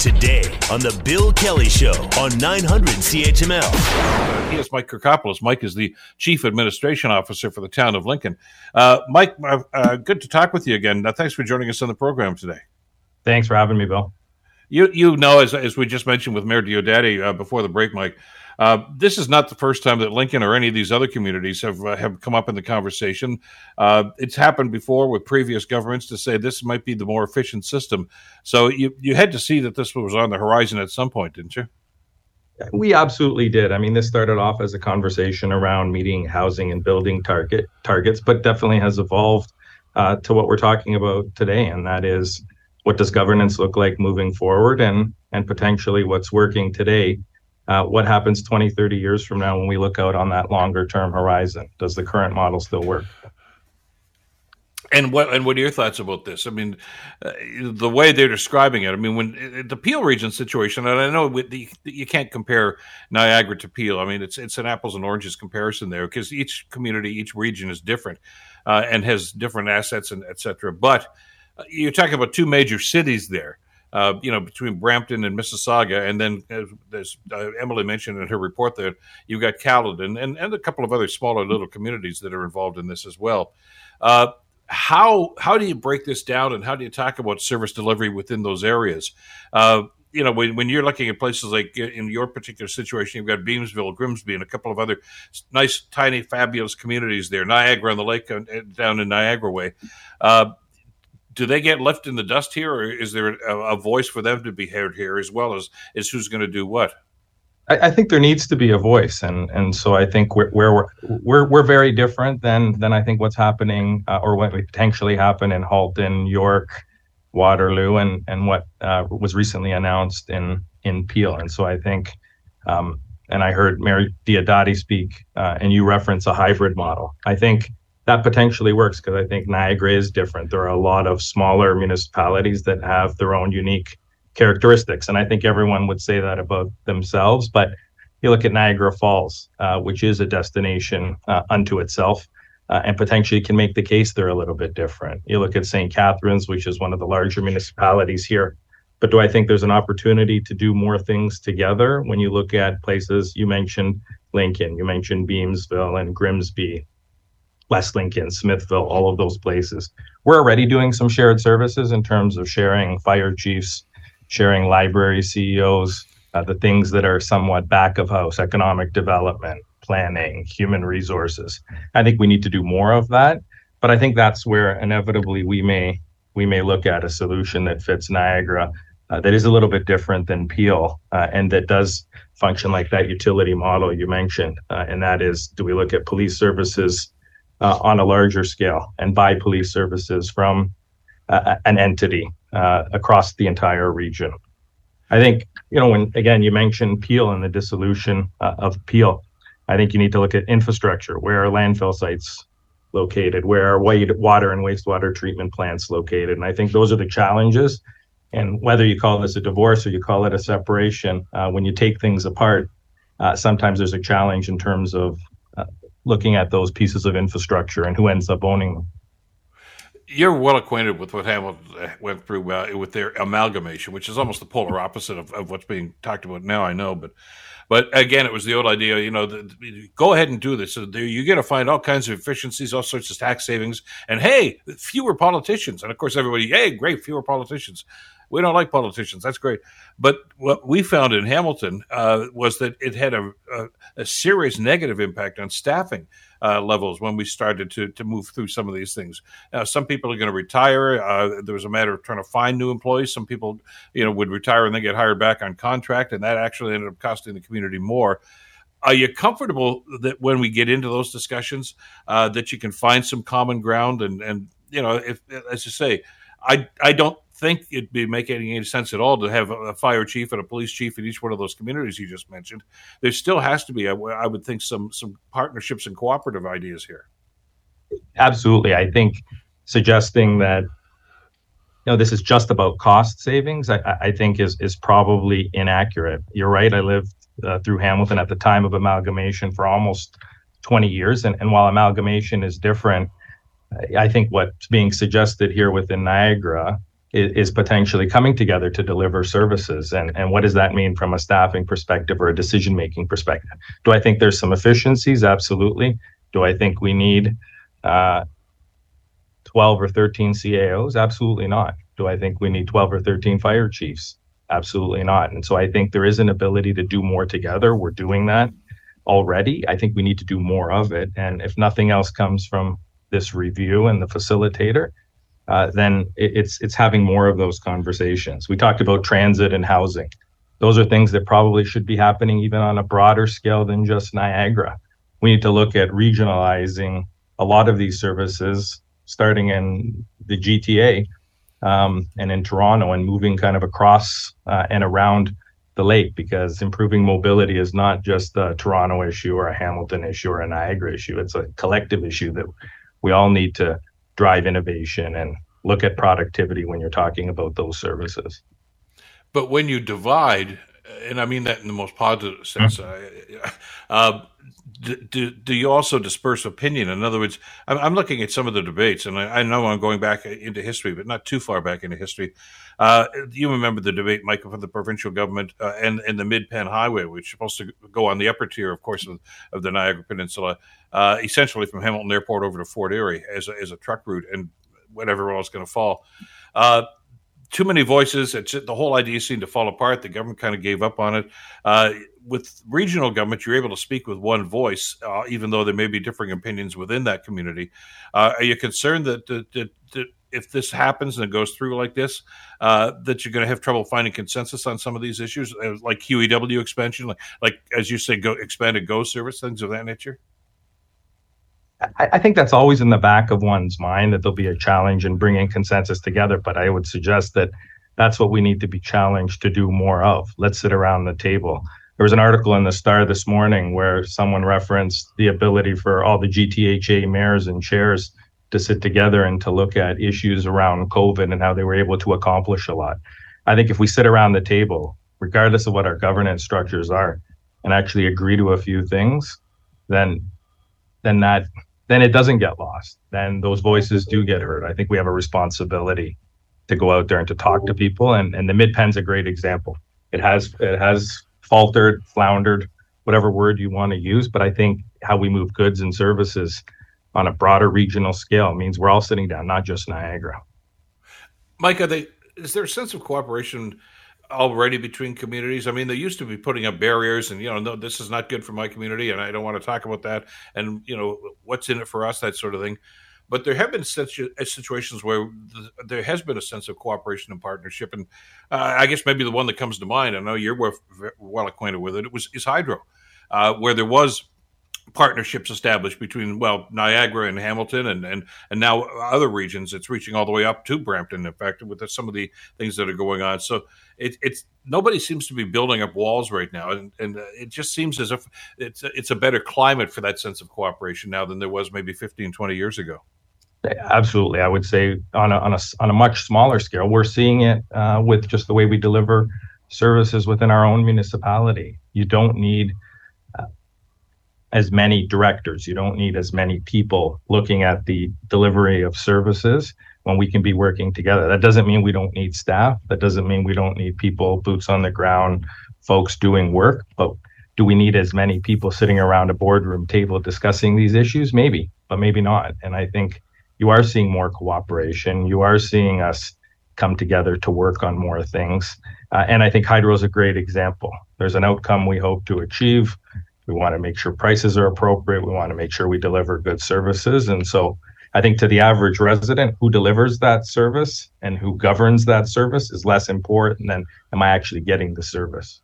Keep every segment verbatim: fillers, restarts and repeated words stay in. today on The Bill Kelly Show on nine hundred C H M L. Yes, Mike Kirkopoulos. Mike is the Chief Administration Officer for the town of Lincoln. Uh, Mike, uh, uh, good to talk with you again. Uh, thanks for joining us on the program today. Thanks for having me, Bill. You you know, as as we just mentioned with Mayor Diodati uh, before the break, Mike, uh, this is not the first time that Lincoln or any of these other communities have uh, have come up in the conversation. Uh, it's happened before with previous governments to say this might be the more efficient system. So you, you had to see that this was on the horizon at some point, didn't you? We absolutely did. I mean, this started off as a conversation around meeting housing and building target targets, but definitely has evolved uh, to what we're talking about today, and that is, what does governance look like moving forward, and and potentially what's working today? Uh, what happens twenty, thirty years from now when we look out on that longer term horizon? Does the current model still work? And what and what are your thoughts about this? I mean, uh, the way they're describing it, I mean, when it, the Peel region situation, and I know the, you can't compare Niagara to Peel. I mean, it's it's an apples and oranges comparison there because each community, each region is different uh, and has different assets and et cetera. But you're talking about two major cities there, uh, you know, between Brampton and Mississauga. And then, as, as uh, Emily mentioned in her report there, you've got Caledon and, and a couple of other smaller little communities that are involved in this as well. Uh, how how do you break this down and how do you talk about service delivery within those areas? Uh, you know, when, when you're looking at places like in your particular situation, you've got Beamsville, Grimsby, and a couple of other nice, tiny, fabulous communities there, Niagara on the Lake down in Niagara way. Uh, Do they get left in the dust here, or is there a, a voice for them to be heard here as well as is who's going to do what? I, I think there needs to be a voice, and and so I think we're we're we're, we're very different than than I think what's happening uh, or what may potentially happen in Halton, York, Waterloo, and and what uh, was recently announced in in Peel. And so I think, um, and I heard Mary Diodati speak, uh, and you reference a hybrid model. I think that potentially works because I think Niagara is different. There are a lot of smaller municipalities that have their own unique characteristics. And I think everyone would say that about themselves. But you look at Niagara Falls, uh, which is a destination uh, unto itself uh, and potentially can make the case they're a little bit different. You look at Saint Catharines, which is one of the larger municipalities here. But do I think there's an opportunity to do more things together? When you look at places, you mentioned Lincoln, you mentioned Beamsville and Grimsby, West Lincoln, Smithville, all of those places. We're already doing some shared services in terms of sharing fire chiefs, sharing library C E Os, uh, the things that are somewhat back of house, economic development, planning, human resources. I think we need to do more of that, but I think that's where inevitably we may we may look at a solution that fits Niagara, uh, that is a little bit different than Peel, uh, and that does function like that utility model you mentioned, uh, and that is, do we look at police services Uh, on a larger scale and buy police services from uh, an entity uh, across the entire region? I think, you know, when, again, you mentioned Peel and the dissolution uh, of Peel, I think you need to look at infrastructure. Where are landfill sites located? Where are water and wastewater treatment plants located? And I think those are the challenges. And whether you call this a divorce or you call it a separation, uh, when you take things apart, uh, sometimes there's a challenge in terms of uh, looking at those pieces of infrastructure and who ends up owning them. You're well acquainted with what Hamilton went through uh, with their amalgamation, which is almost the polar opposite of, of what's being talked about now, I know. But but again, it was the old idea, you know, the, the, go ahead and do this. So there, you're going to find all kinds of efficiencies, all sorts of tax savings, and hey, fewer politicians. And of course, everybody, hey, great, fewer politicians. We don't like politicians. That's great. But what we found in Hamilton uh, was that it had a, a, a serious negative impact on staffing uh, levels when we started to, to move through some of these things. Uh, some people are going to retire. Uh, there was a matter of trying to find new employees. Some people, you know, would retire and then get hired back on contract, and that actually ended up costing the community more. Are you comfortable that when we get into those discussions uh, that you can find some common ground? And, and you know, if, as you say, I I don't think it'd be making any sense at all to have a fire chief and a police chief in each one of those communities you just mentioned. There still has to be, I, I would think, some some partnerships and cooperative ideas here. Absolutely. I think suggesting that, you know, this is just about cost savings, I, I think is is probably inaccurate. You're right. I lived uh, through Hamilton at the time of amalgamation for almost twenty years. And, and while amalgamation is different, I think what's being suggested here within Niagara is, is potentially coming together to deliver services. And, and what does that mean from a staffing perspective or a decision-making perspective? Do I think there's some efficiencies? Absolutely. Do I think we need uh, twelve or thirteen C A Os? Absolutely not. Do I think we need twelve or thirteen fire chiefs? Absolutely not. And so I think there is an ability to do more together. We're doing that already. I think we need to do more of it. And if nothing else comes from this review and the facilitator, uh, then it, it's it's having more of those conversations. We talked about transit and housing. Those are things that probably should be happening even on a broader scale than just Niagara. We need to look at regionalizing a lot of these services, starting in the G T A um, and in Toronto, and moving kind of across uh, and around the lake, because improving mobility is not just a Toronto issue or a Hamilton issue or a Niagara issue. It's a collective issue that we all need to drive innovation and look at productivity when you're talking about those services. But when you divide, and I mean that in the most positive sense, mm-hmm. uh, uh, do, do, do you also disperse opinion? In other words, I'm, I'm looking at some of the debates, and I, I know I'm going back into history, but not too far back into history. Uh, you remember the debate, Michael, for the provincial government uh, and, and the Mid-Penn Highway, which is supposed to go on the upper tier, of course, of, of the Niagara Peninsula, uh, essentially from Hamilton Airport over to Fort Erie as a, as a truck route, and whatever else is going to fall. Uh, Too many voices. It's, the whole idea seemed to fall apart. The government kind of gave up on it. Uh, with regional government, you're able to speak with one voice, uh, even though there may be differing opinions within that community. Uh, are you concerned that, that, that, that if this happens and it goes through like this, uh, that you're going to have trouble finding consensus on some of these issues, like Q E W expansion, like, like as you say, go, expanded GO service, things of that nature? I think that's always in the back of one's mind, that there'll be a challenge in bringing consensus together. But I would suggest that that's what we need to be challenged to do more of. Let's sit around the table. There was an article in the Star this morning where someone referenced the ability for all the G T H A mayors and chairs to sit together and to look at issues around COVID and how they were able to accomplish a lot. I think if we sit around the table, regardless of what our governance structures are, and actually agree to a few things, then then that... then it doesn't get lost. Then those voices do get heard. I think we have a responsibility to go out there and to talk to people. And, and the Mid-Pen's a great example. It has it has faltered, floundered, whatever word you want to use. But I think how we move goods and services on a broader regional scale means we're all sitting down, not just Niagara. Mike, are they, is there a sense of cooperation already between communities? I mean, they used to be putting up barriers and, you know, no, this is not good for my community and I don't want to talk about that. And, you know, what's in it for us, that sort of thing. But there have been such situations where th- there has been a sense of cooperation and partnership. And uh, I guess maybe the one that comes to mind, I know you're well, well acquainted with it, it was is Hydro, uh, where there was partnerships established between, well, Niagara and Hamilton and, and, and now other regions. It's reaching all the way up to Brampton, in fact, with some of the things that are going on. So it, it's nobody seems to be building up walls right now. And, and it just seems as if it's, it's a better climate for that sense of cooperation now than there was maybe fifteen, twenty years ago. Absolutely. I would say on a, on a, on a much smaller scale, we're seeing it uh, with just the way we deliver services within our own municipality. You don't need as many directors. You don't need as many people looking at the delivery of services when we can be working together. That doesn't mean we don't need staff. That doesn't mean we don't need people, boots on the ground, folks doing work. But do we need as many people sitting around a boardroom table discussing these issues? Maybe, but maybe not. And I think you are seeing more cooperation. You are seeing us come together to work on more things. Uh, and I think Hydro is a great example. There's an outcome we hope to achieve. We want to make sure prices are appropriate. We want to make sure we deliver good services. And so I think to the average resident, who delivers that service and who governs that service is less important than am I actually getting the service.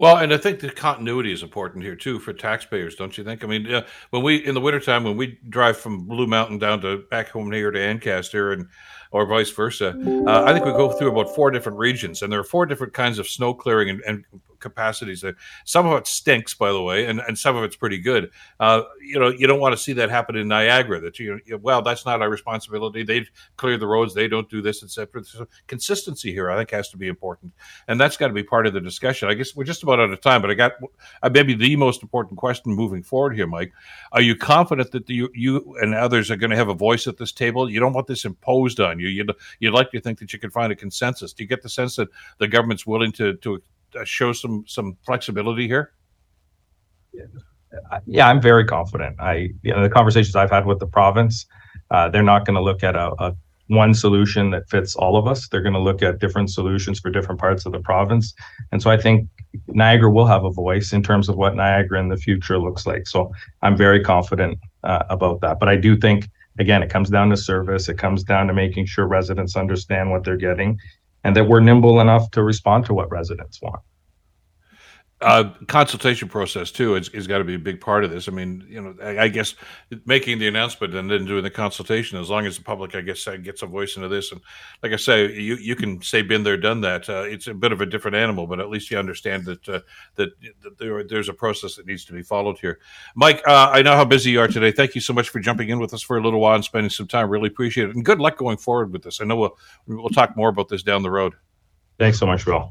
Well, and I think the continuity is important here, too, for taxpayers, don't you think? I mean, uh, when we in the wintertime, when we drive from Blue Mountain down to back home here to Ancaster and or vice versa, uh, I think we go through about four different regions, and there are four different kinds of snow clearing and, and capacities there. Some of it stinks, by the way, and, and some of it's pretty good. Uh, you know, you don't want to see that happen in Niagara, that, you know, well, that's not our responsibility. They've cleared the roads. They don't do this, et cetera. So consistency here, I think, has to be important. And that's got to be part of the discussion. I guess we're just about out of time, but I got uh, maybe the most important question moving forward here, Mike. Are you confident that the, you, you and others are going to have a voice at this table? You don't want this imposed on you. You'd, you'd like to think that you can find a consensus. Do you get the sense that the government's willing to, to show some, some flexibility here? Yeah. yeah, I'm very confident. I, you know, the conversations I've had with the province, uh, they're not going to look at a, a one solution that fits all of us. They're going to look at different solutions for different parts of the province. And so I think Niagara will have a voice in terms of what Niagara in the future looks like. So I'm very confident uh, about that. But I do think, again, it comes down to service. It comes down to making sure residents understand what they're getting, and that we're nimble enough to respond to what residents want. Uh, consultation process, too, is, is got to be a big part of this. I mean, you know, I, I guess making the announcement and then doing the consultation, as long as the public, I guess, gets a voice into this. And like I say, you, you can say been there, done that. Uh, it's a bit of a different animal, but at least you understand that uh, that, that there, there's a process that needs to be followed here. Mike, uh, I know how busy you are today. Thank you so much for jumping in with us for a little while and spending some time. Really appreciate it. And good luck going forward with this. I know we'll, we'll talk more about this down the road. Thanks so much, Bill.